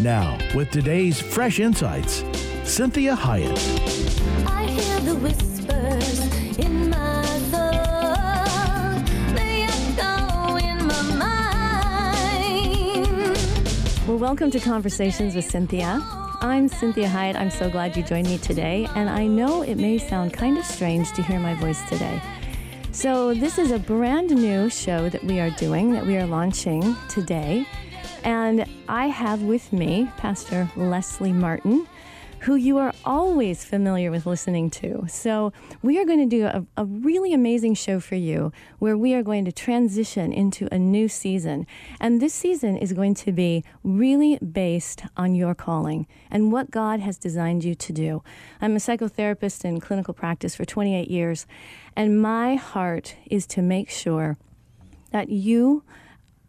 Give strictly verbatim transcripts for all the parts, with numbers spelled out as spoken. Now, with today's fresh insights, Cynthia Hyatt. I hear the whispers in my soul. They echo in my mind. Well, welcome to Conversations with Cynthia. I'm Cynthia Hyatt. I'm so glad you joined me today. And I know it may sound kind of strange to hear my voice today. So this is a brand new show that we are doing, that we are launching today. And I have with me Pastor Leslie Martin, who you are always familiar with listening to. So we are going to do a, a really amazing show for you where we are going to transition into a new season. And this season is going to be really based on your calling and what God has designed you to do. I'm a psychotherapist in clinical practice for twenty-eight years, and my heart is to make sure that you,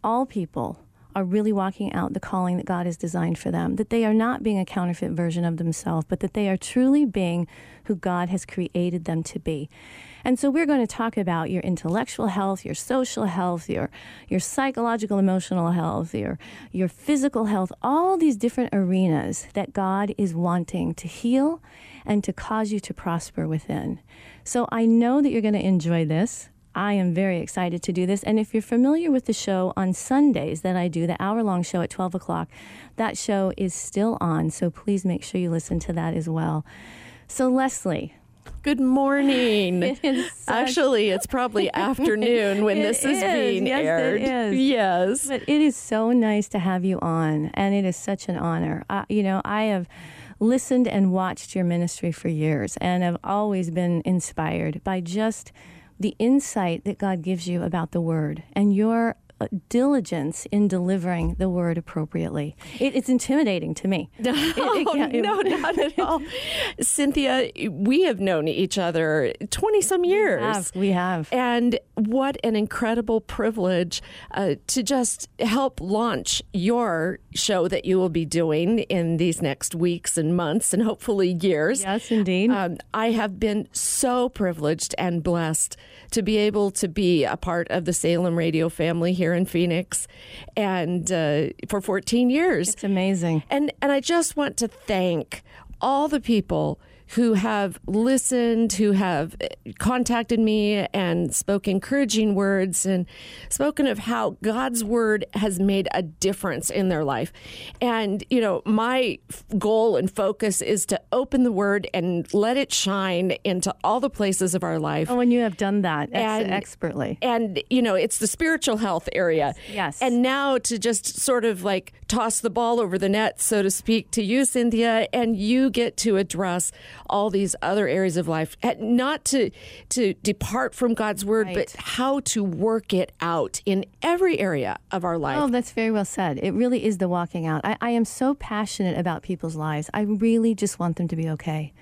all people, are really walking out the calling that God has designed for them, that they are not being a counterfeit version of themselves, but that they are truly being who God has created them to be. And so we're going to talk about your intellectual health, your social health, your your psychological, emotional health, your, your physical health, all these different arenas that God is wanting to heal and to cause you to prosper within. So I know that you're going to enjoy this. I am very excited to do this. And if you're familiar with the show on Sundays that I do, the hour-long show at twelve o'clock, that show is still on, so please make sure you listen to that as well. So, Leslie. Good morning. It is such... Actually, it's probably afternoon when this is, is being yes, aired. Yes, it is. Yes. But it is so nice to have you on, and it is such an honor. Uh, you know, I have listened and watched your ministry for years, and I've always been inspired by just the insight that God gives you about the Word and your diligence in delivering the Word appropriately. It, it's intimidating to me. No, it, it, it, no not at all. Cynthia, we have known each other twenty-some years. We have. We have. And what an incredible privilege uh, to just help launch your show that you will be doing in these next weeks and months and hopefully years. Yes, indeed. Um, I have been so privileged and blessed to be able to be a part of the Salem Radio family here in Phoenix and uh, for fourteen years. It's amazing. And, and I just want to thank all the people who have listened, who have contacted me and spoke encouraging words and spoken of how God's Word has made a difference in their life. And, you know, my goal and focus is to open the Word and let it shine into all the places of our life. Oh, and you have done that ex- and, expertly. And, you know, it's the spiritual health area. Yes. And now to just sort of like toss the ball over the net, so to speak, to you, Cynthia, and you get to address all these other areas of life, not to to depart from God's Word, right, but how to work it out in every area of our life. Oh, that's very well said. It really is the walking out. I, I am so passionate about people's lives. I really just want them to be okay.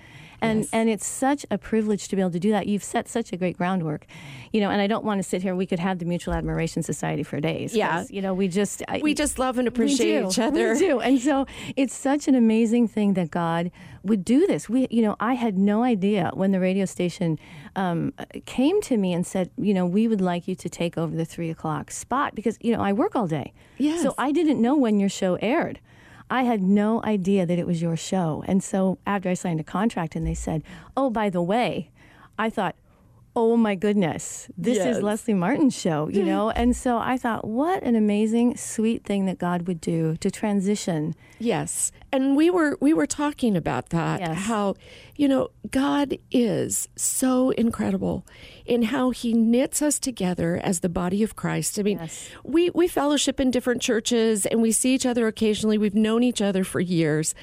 And yes. and it's such a privilege to be able to do that. You've set such a great groundwork, you know. And I don't want to sit here. We could have the Mutual Admiration Society for days. Yeah, you know, we just I, we just love and appreciate each other. We do. And so it's such an amazing thing that God would do this. We, you know, I had no idea when the radio station um, came to me and said, you know, we would like you to take over the three o'clock spot because you know I work all day. Yes. So I didn't know when your show aired. I had no idea that it was your show. And so after I signed a contract and they said, oh, by the way, I thought, oh, my goodness, this yes. is Leslie Martin's show, you know. And so I thought, what an amazing, sweet thing that God would do to transition. Yes. And we were we were talking about that, yes. how, you know, God is so incredible in how he knits us together as the body of Christ. I mean, yes. we, we fellowship in different churches and we see each other occasionally. We've known each other for years.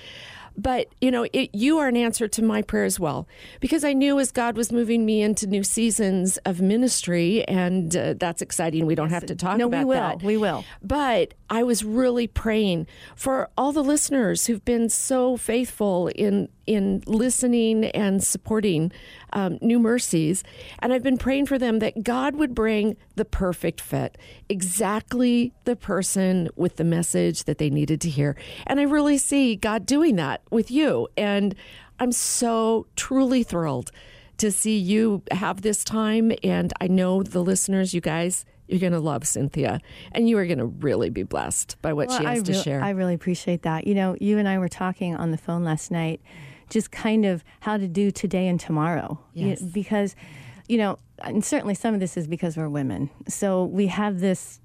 But, you know, it, you are an answer to my prayer as well, because I knew as God was moving me into new seasons of ministry, and uh, that's exciting. We don't yes. have to talk no, about we will. that. We will. But I was really praying for all the listeners who've been so faithful in in listening and supporting um, New Mercies. And I've been praying for them that God would bring the perfect fit, exactly the person with the message that they needed to hear. And I really see God doing that with you. And I'm so truly thrilled to see you have this time. And I know the listeners, you guys, you're going to love Cynthia, and you are going to really be blessed by what well, she has I to re- share. I really appreciate that. You know, you and I were talking on the phone last night, just kind of how to do today and tomorrow. Yes. You, because, you know, and certainly some of this is because we're women. So we have this,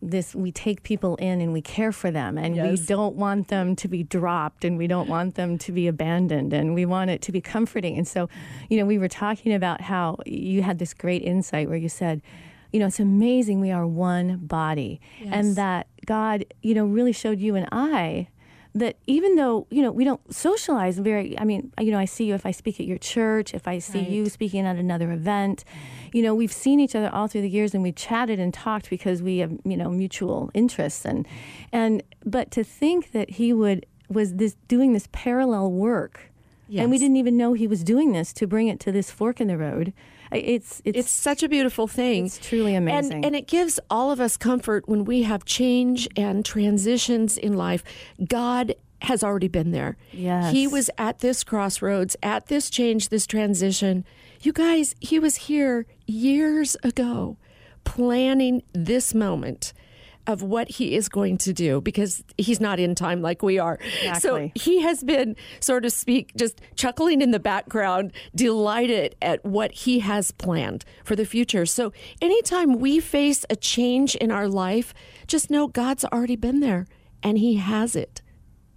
this we take people in and we care for them, and yes. we don't want them to be dropped, and we don't want them to be abandoned, and we want it to be comforting. And so, you know, we were talking about how you had this great insight where you said, you know, it's amazing we are one body. Yes. And that God, you know, really showed you and I that even though, you know, we don't socialize very, I mean, you know, I see you if I speak at your church, if I see right. you speaking at another event, you know, we've seen each other all through the years, and we've chatted and talked because we have, you know, mutual interests. And, and but to think that he would, was this doing this parallel work. Yes. And we didn't even know he was doing this to bring it to this fork in the road. It's it's, it's such a beautiful thing. It's truly amazing. And, and it gives all of us comfort when we have change and transitions in life. God has already been there. Yes. He was at this crossroads, at this change, this transition. You guys, he was here years ago planning this moment of what he is going to do, because he's not in time like we are. Exactly. So he has been, so to speak, just chuckling in the background, delighted at what he has planned for the future. So anytime we face a change in our life, just know God's already been there, and he has it.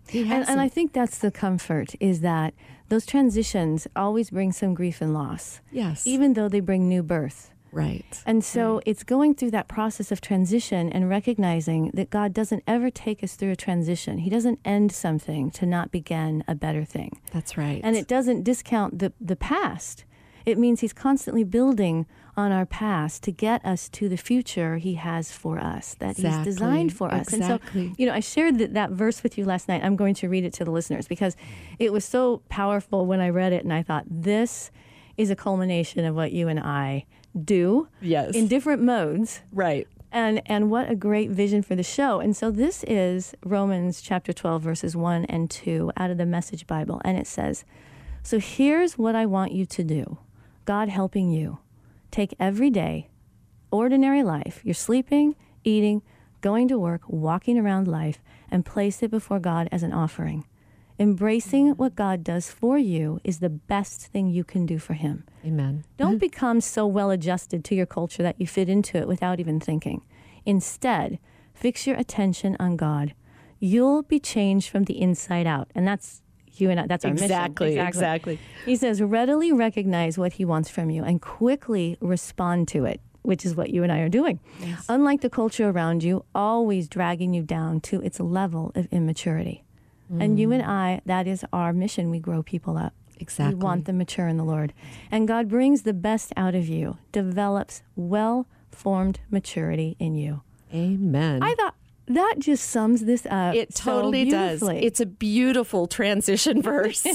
He has and, it. And I think that's the comfort, is that those transitions always bring some grief and loss. Yes. Even though they bring new birth. Right. And so right. it's going through that process of transition and recognizing that God doesn't ever take us through a transition. He doesn't end something to not begin a better thing. That's right. And it doesn't discount the, the past. It means he's constantly building on our past to get us to the future he has for us, that exactly. he's designed for us. Exactly. And so, you know, I shared that, that verse with you last night. I'm going to read it to the listeners because it was so powerful when I read it, and I thought, this is a culmination of what you and I do yes. in different modes. Right. And and what a great vision for the show. And so this is Romans chapter twelve, verses one and two out of the Message Bible. And it says, so here's what I want you to do. God helping you. Take every day, ordinary life, you're sleeping, eating, going to work, walking around life, and place it before God as an offering. Embracing what God does for you is the best thing you can do for him. Amen. Don't become so well adjusted to your culture that you fit into it without even thinking. Instead, fix your attention on God. You'll be changed from the inside out. And that's you and I, that's our exactly, mission. Exactly, exactly. He says, readily recognize what he wants from you and quickly respond to it, which is what you and I are doing. Yes. Unlike the culture around you, always dragging you down to its level of immaturity. And you and I, that is our mission. We grow people up. Exactly. We want them mature in the Lord. And God brings the best out of you, develops well-formed maturity in you. Amen. I thought that just sums this up. It totally so does. It's a beautiful transition verse.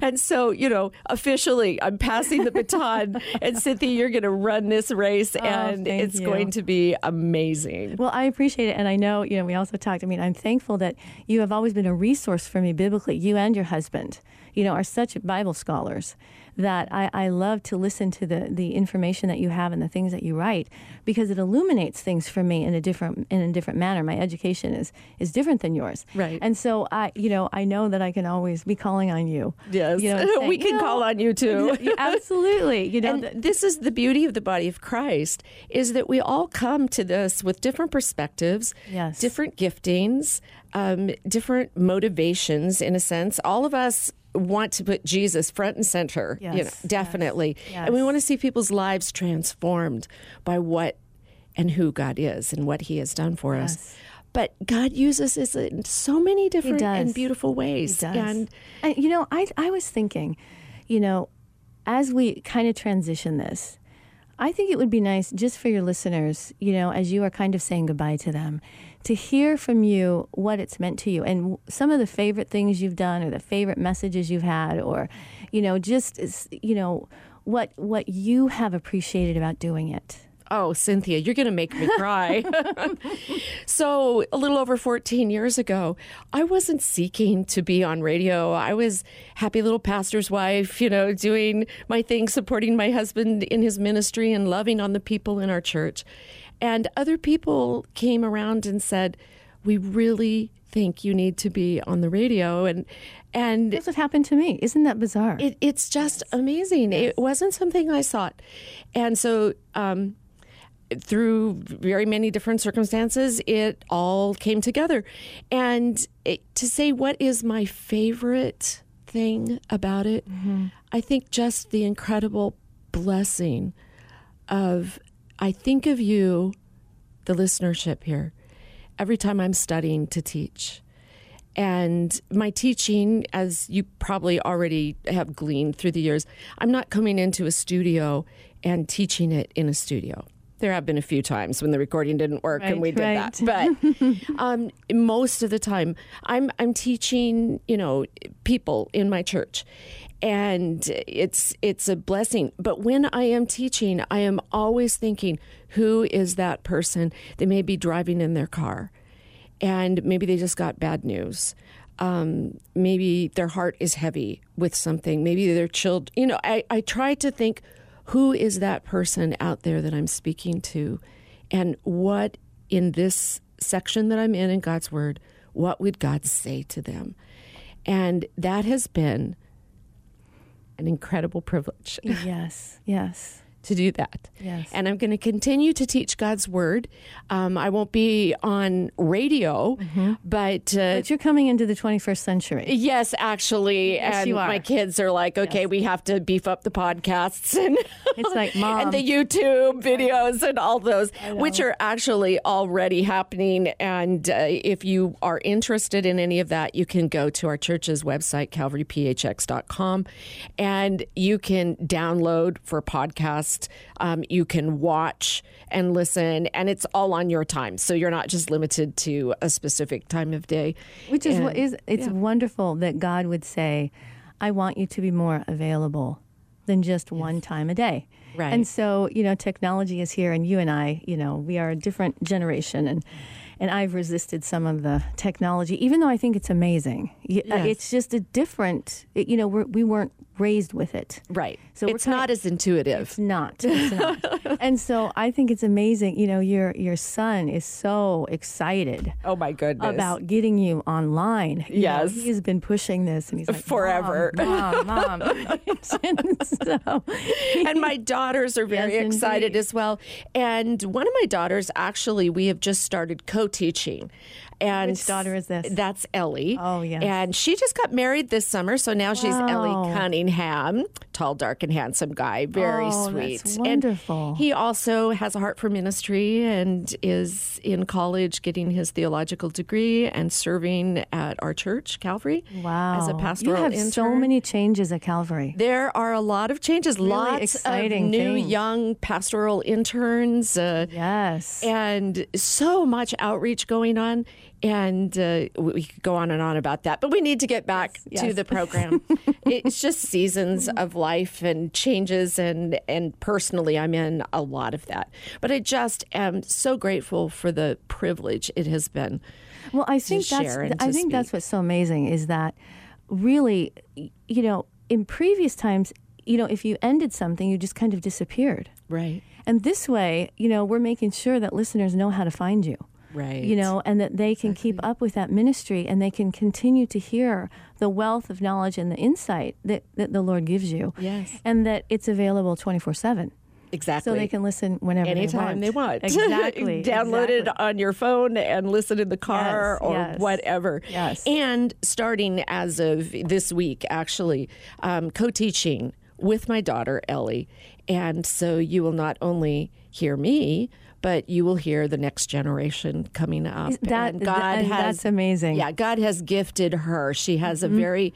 And so, you know, officially, I'm passing the baton. And Cynthia, you're going to run this race, oh, and it's you. going to be amazing. Well, I appreciate it. And I know, you know, we also talked, I mean, I'm thankful that you have always been a resource for me biblically. You and your husband, you know, are such Bible scholars that I, I love to listen to the, the information that you have and the things that you write, because it illuminates things for me in a different in a different manner. My education is is different than yours. Right. And so I you know, I know that I can always be calling on you. Yes. You know, saying, we can you know, call on you too. Absolutely. You know, and this is the beauty of the body of Christ, is that we all come to this with different perspectives, yes. different giftings, um, different motivations in a sense. All of us want to put Jesus front and center, yes, you know, definitely. Yes, yes. And we want to see people's lives transformed by what and who God is and what he has done for yes. us. But God uses us in so many different and beautiful ways. He does. And, and, you know, I, I was thinking, you know, as we kind of transition this, I think it would be nice just for your listeners, you know, as you are kind of saying goodbye to them, to hear from you what it's meant to you and some of the favorite things you've done or the favorite messages you've had or, you know, just, you know, what what you have appreciated about doing it. Oh, Cynthia, you're going to make me cry. So a little over fourteen years ago, I wasn't seeking to be on radio. I was happy little pastor's wife, you know, doing my thing, supporting my husband in his ministry and loving on the people in our church. And other people came around and said, we really think you need to be on the radio. And and that's what happened to me. Isn't that bizarre? It, it's just yes. amazing. Yes. It wasn't something I sought. And so... Um, through very many different circumstances, it all came together. And it, to say what is my favorite thing about it, mm-hmm. I think just the incredible blessing of, I think of you, the listenership here, every time I'm studying to teach. And my teaching, as you probably already have gleaned through the years, I'm not coming into a studio and teaching it in a studio. There have been a few times when the recording didn't work right, and we did right. that. But um, most of the time, I'm I'm teaching, you know, people in my church, and it's it's a blessing. But when I am teaching, I am always thinking, who is that person? They may be driving in their car, and maybe they just got bad news. Um, maybe their heart is heavy with something. Maybe they're chilled. You know, I, I try to think, who is that person out there that I'm speaking to? And what in this section that I'm in, in God's Word, what would God say to them? And that has been an incredible privilege. Yes, yes. To do that. Yes. And I'm going to continue to teach God's Word. Um, I won't be on radio, mm-hmm. but... Uh, but you're coming into the twenty-first century. Yes, actually. Yes, and you are. My kids are like, okay, yes. we have to beef up the podcasts and, it's like, Mom. And the YouTube videos and all those, which are actually already happening. And uh, if you are interested in any of that, you can go to our church's website, calvary p h x dot com, and you can download for podcasts. Um, you can watch and listen, and it's all on your time. So you're not just limited to a specific time of day. Which is and, what is it's yeah. wonderful that God would say, I want you to be more available than just yes. one time a day. Right. And so, you know, technology is here, and you and I, you know, we are a different generation, and and I've resisted some of the technology, even though I think it's amazing. Yes. It's just a different, you know, we're, we weren't raised with it. Right. So it's not of, as intuitive. It's not. It's not. And so I think it's amazing. You know, your your son is so excited. Oh, my goodness. About getting you online. You yes. know, he's been pushing this, and he's like, forever. Mom, mom, mom. And, so, and my daughters are very yes, excited indeed. As well. And one of my daughters, actually, we have just started co-teaching. And which daughter is this? That's Ellie. Oh, yes. And she just got married this summer, so now wow. she's Ellie Cunningham, tall, dark, and handsome guy. Very oh, sweet. That's wonderful. And he also has a heart for ministry and is in college getting his theological degree and serving at our church, Calvary. Wow. As a pastoral intern. You have intern. So many changes at Calvary. There are a lot of changes. Really Lots exciting of new, things. Young pastoral interns. Uh, yes. And so much outreach going on. And uh, we could go on and on about that, but we need to get back yes, to yes. the program. It's just seasons of life and changes, and, and personally, I'm in a lot of that. But I just am so grateful for the privilege it has been. Well, I think to that's share and I to think speak. That's what's so amazing is that really, you know, in previous times, you know, if you ended something, you just kind of disappeared. Right. And this way, you know, we're making sure that listeners know how to find you. Right. You know, and that they can exactly. keep up with that ministry, and they can continue to hear the wealth of knowledge and the insight that, that the Lord gives you. Yes. And that it's available twenty-four seven. Exactly. So they can listen whenever Anytime they want. Anytime they want. Exactly. Download exactly. it on your phone and listen in the car yes, or yes. whatever. Yes. And starting as of this week, actually, um, co-teaching with my daughter, Ellie. And so you will not only hear me, but you will hear the next generation coming up. That, and God that, has, that's amazing. Yeah, God has gifted her. She has mm-hmm. a very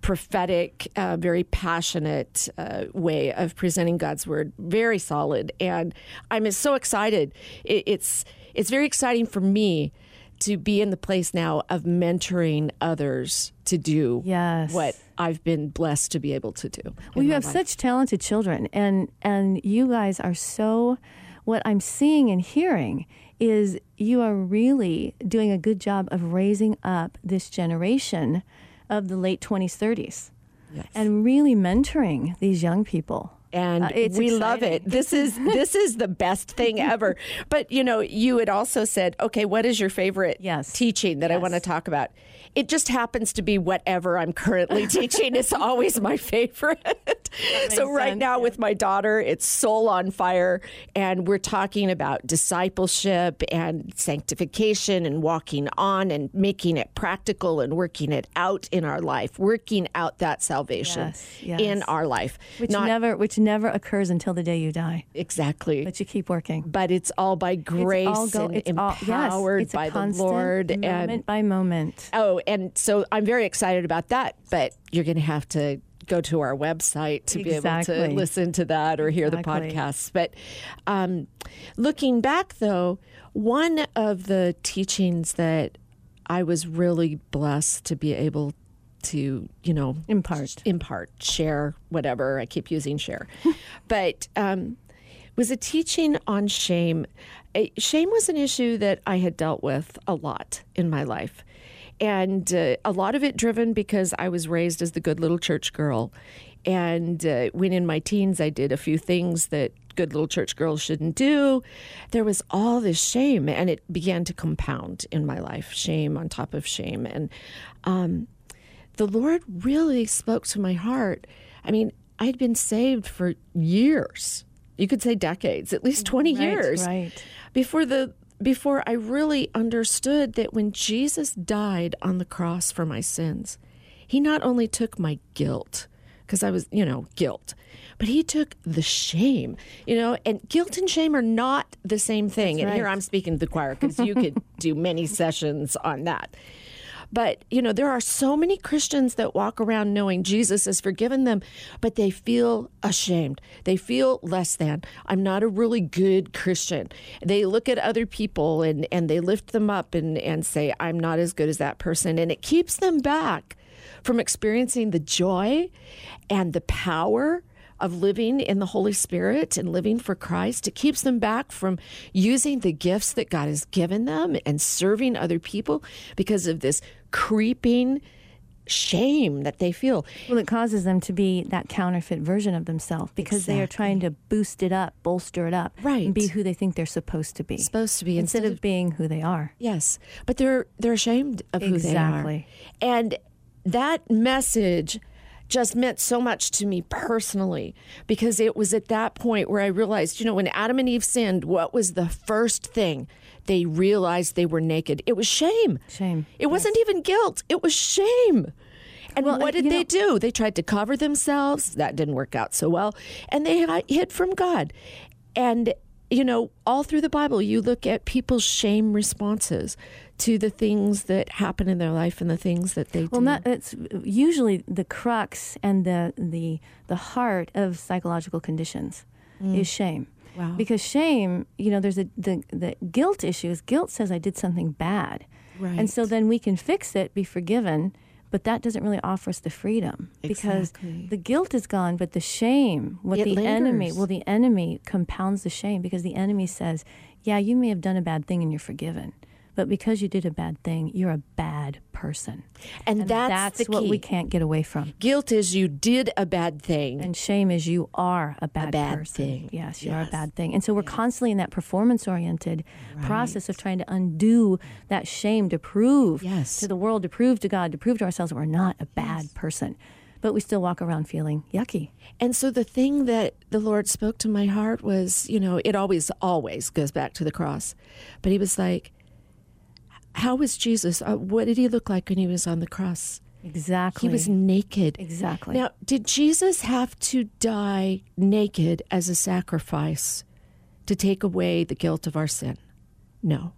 prophetic, uh, very passionate uh, way of presenting God's word. Very solid. And I'm so excited. It, it's it's very exciting for me to be in the place now of mentoring others to do yes. what I've been blessed to be able to do. Well, you have life. Such talented children, and and you guys are so, what I'm seeing and hearing is you are really doing a good job of raising up this generation of the late twenties, thirties, yes. and really mentoring these young people. And uh, we exciting. Love it. This is this is the best thing ever. But, you know, you had also said, okay, what is your favorite yes. teaching that yes. I want to talk about? It just happens to be whatever I'm currently teaching is always my favorite. So right sense. Now yeah. with my daughter, it's Soul on Fire, and we're talking about discipleship and sanctification and walking on and making it practical and working it out in our life, working out that salvation yes, yes. in our life. Which Not, never... Which never occurs until the day you die. Exactly. But you keep working. But it's all by grace all go- and empowered all, yes, by the Lord. Moment and, by moment. Oh, and so I'm very excited about that. But you're going to have to go to our website to exactly. be able to listen to that or hear exactly. the podcasts. But um, looking back, though, one of the teachings that I was really blessed to be able to to, you know, impart, impart, share, whatever. I keep using share. But um, was a teaching on shame. Shame was an issue that I had dealt with a lot in my life. And uh, a lot of it driven because I was raised as the good little church girl. And uh, when in my teens, I did a few things that good little church girls shouldn't do. There was all this shame, and it began to compound in my life. Shame on top of shame. And, um, the Lord really spoke to my heart. I mean, I had been saved for years. You could say decades, at least twenty right, years right. before the before I really understood that when Jesus died on the cross for my sins, he not only took my guilt, because I was, you know, guilt, but he took the shame, you know, and guilt and shame are not the same thing. That's and right. here I'm speaking to the choir because you could do many sessions on that. But, you know, there are so many Christians that walk around knowing Jesus has forgiven them, but they feel ashamed. They feel less than. I'm not a really good Christian. They look at other people and, and they lift them up and, and say, I'm not as good as that person. And it keeps them back from experiencing the joy and the power of living in the Holy Spirit and living for Christ. It keeps them back from using the gifts that God has given them and serving other people because of this creeping shame that they feel. Well, it causes them to be that counterfeit version of themselves because exactly. they are trying to boost it up, bolster it up, right. and be who they think they're supposed to be. Supposed to be. Instead, instead of, of being who they are. Yes, but they're they're ashamed of who exactly. they are. And that message just meant so much to me personally, because it was at that point where I realized, you know, when Adam and Eve sinned, what was the first thing they realized they were naked? It was shame. Shame. It yes. wasn't even guilt. It was shame. And well, what did they know, do? They tried to cover themselves. That didn't work out so well. And they hid from God. And, you know, all through the Bible, you look at people's shame responses to the things that happen in their life and the things that they do. Well, not, it's usually the crux and the the the heart of psychological conditions mm. is shame. Wow. Because shame, you know, there's a, the, the guilt issues. Guilt says I did something bad. Right. And so then we can fix it, be forgiven, but that doesn't really offer us the freedom because exactly. the guilt is gone, but the shame, what it the lingers. enemy, well, the enemy compounds the shame because the enemy says, yeah, you may have done a bad thing and you're forgiven. But because you did a bad thing, you're a bad person. And, and that's, that's the key. What we can't get away from. Guilt is you did a bad thing. And shame is you are a bad, a bad person. Thing. Yes, you yes. are a bad thing. And so we're yes. constantly in that performance-oriented right. process of trying to undo that shame to prove yes. to the world, to prove to God, to prove to ourselves that we're not a bad yes. person. But we still walk around feeling yucky. And so the thing that the Lord spoke to my heart was, you know, it always, always goes back to the cross. But he was like, how was Jesus? Uh, what did he look like when he was on the cross? Exactly. He was naked. Exactly. Now, did Jesus have to die naked as a sacrifice to take away the guilt of our sin? No.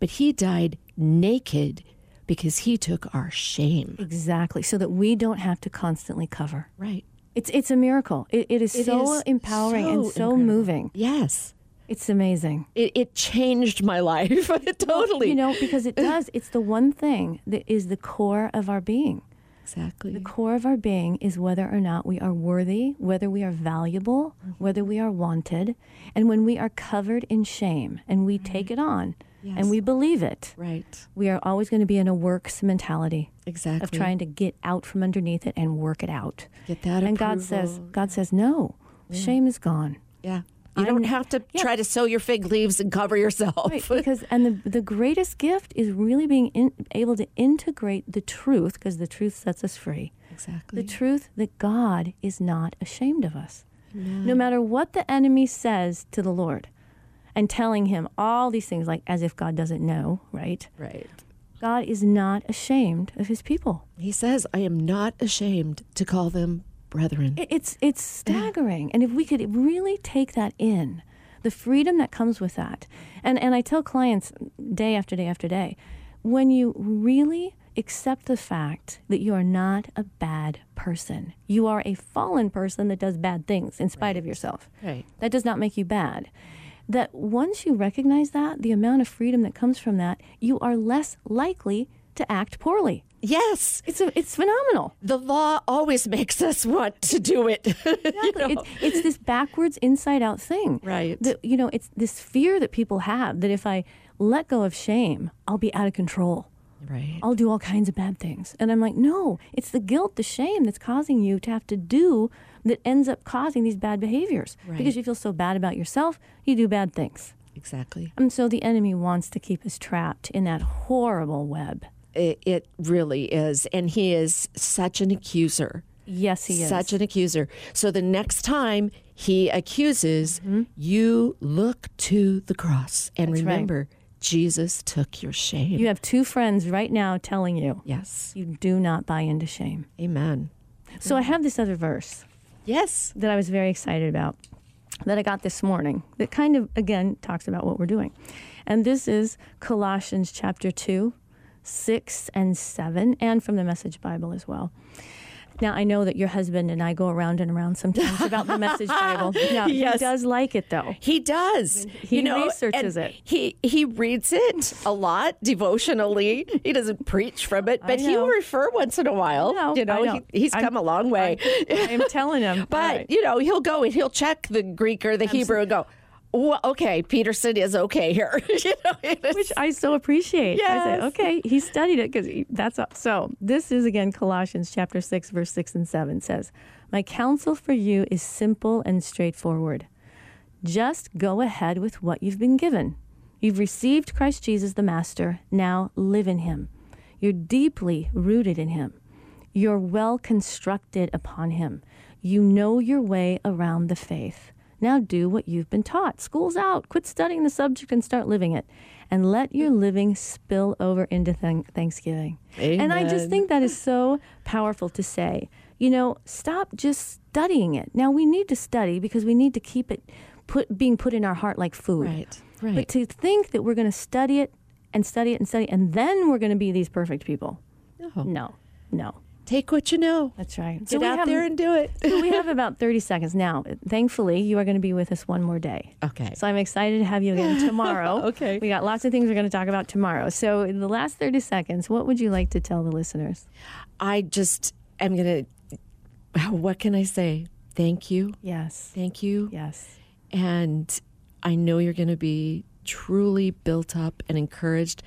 But he died naked because he took our shame. Exactly. So that we don't have to constantly cover. Right. It's it's a miracle. It, it is it so is empowering so and so incredible. Moving. Yes. It's amazing. It, it changed my life. Totally. Well, you know, because it does. It's the one thing that is the core of our being. Exactly. The core of our being is whether or not we are worthy, whether we are valuable, mm-hmm. whether we are wanted. And when we are covered in shame and we right. take it on yes. and we believe it, right. we are always going to be in a works mentality. Exactly. Of trying to get out from underneath it and work it out. Get that and approval. God says, God says, no, yeah. shame is gone. Yeah. You don't have to yeah. try to sew your fig leaves and cover yourself. Right, because and the the greatest gift is really being in, able to integrate the truth, because the truth sets us free. Exactly. The truth that God is not ashamed of us. No. No matter what the enemy says to the Lord and telling him all these things, like as if God doesn't know, right? Right. God is not ashamed of his people. He says, I am not ashamed to call them brethren. It's it's staggering. Yeah. And if we could really take that in, the freedom that comes with that. And and I tell clients day after day after day, when you really accept the fact that you are not a bad person, you are a fallen person that does bad things in spite right. of yourself. Right. That does not make you bad. That once you recognize that, the amount of freedom that comes from that, you are less likely to act poorly. Yes. It's a, it's phenomenal. The law always makes us want to do it. Exactly. You know? it's, it's this backwards, inside-out thing. Right. The, you know, it's this fear that people have that if I let go of shame, I'll be out of control. Right. I'll do all kinds of bad things. And I'm like, no, it's the guilt, the shame that's causing you to have to do that ends up causing these bad behaviors. Right. Because you feel so bad about yourself, you do bad things. Exactly. And so the enemy wants to keep us trapped in that horrible web. It really is. And he is such an accuser. Yes, he is. Such an accuser. So the next time he accuses, mm-hmm. you look to the cross. And That's remember, right. Jesus took your shame. You have two friends right now telling you, yes, you do not buy into shame. Amen. So I have this other verse. Yes. That I was very excited about, that I got this morning, that kind of, again, talks about what we're doing. And this is Colossians chapter two. Six and seven, and from the Message Bible as well. Now, I know that your husband and I go around and around sometimes about the Message Bible. Now, yes. He does like it, though. He does. He you know, researches it. He he reads it a lot devotionally. He doesn't preach from it, but he'll refer once in a while. Know, you know, know. He, he's I'm, come a long way. I'm, I'm telling him. But, right. you know, he'll go and he'll check the Greek or the Absolutely. Hebrew and go, well, okay, Peterson is okay here. You know, which I so appreciate. Yes. I said, okay, he studied it because that's all. So this is, again, Colossians chapter six, verse six and seven says, my counsel for you is simple and straightforward. Just go ahead with what you've been given. You've received Christ Jesus the Master. Now live in him. You're deeply rooted in him. You're well constructed upon him. You know your way around the faith. Now do what you've been taught. School's out. Quit studying the subject and start living it. And let your living spill over into th- Thanksgiving. Amen. And I just think that is so powerful to say. You know, stop just studying it. Now, we need to study because we need to keep it put being put in our heart like food. Right, right. But to think that we're going to study it and study it and study it, and then we're going to be these perfect people. No. No, no. Take what you know. That's right. Get so we out have, there and do it. So we have about thirty seconds now. Thankfully, you are going to be with us one more day. Okay. So I'm excited to have you again tomorrow. Okay. We got lots of things we're going to talk about tomorrow. So in the last thirty seconds, what would you like to tell the listeners? I just am going to, what can I say? Thank you. Yes. Thank you. Yes. And I know you're going to be truly built up and encouraged.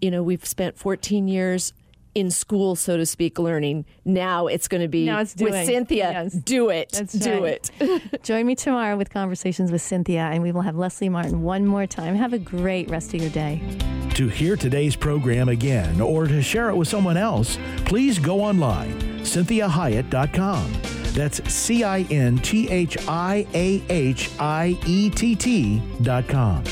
You know, we've spent fourteen years in school, so to speak, learning. Now it's going to be with Cynthia. Yes. Do it. That's Do right. it. Join me tomorrow with Conversations with Cynthia, and we will have Leslie Martin one more time. Have a great rest of your day. To hear today's program again or to share it with someone else, please go online, cynthia hyatt dot com. That's C I N T H I A H I E T T dot com.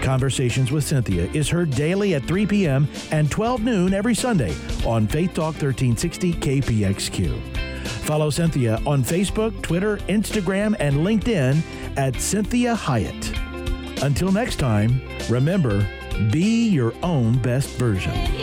Conversations with Cynthia is heard daily at three p.m. and twelve noon every Sunday on Faith Talk thirteen sixty K P X Q. Follow Cynthia on Facebook, Twitter, Instagram, and LinkedIn at Cynthia Hyatt. Until next time, remember, be your own best version.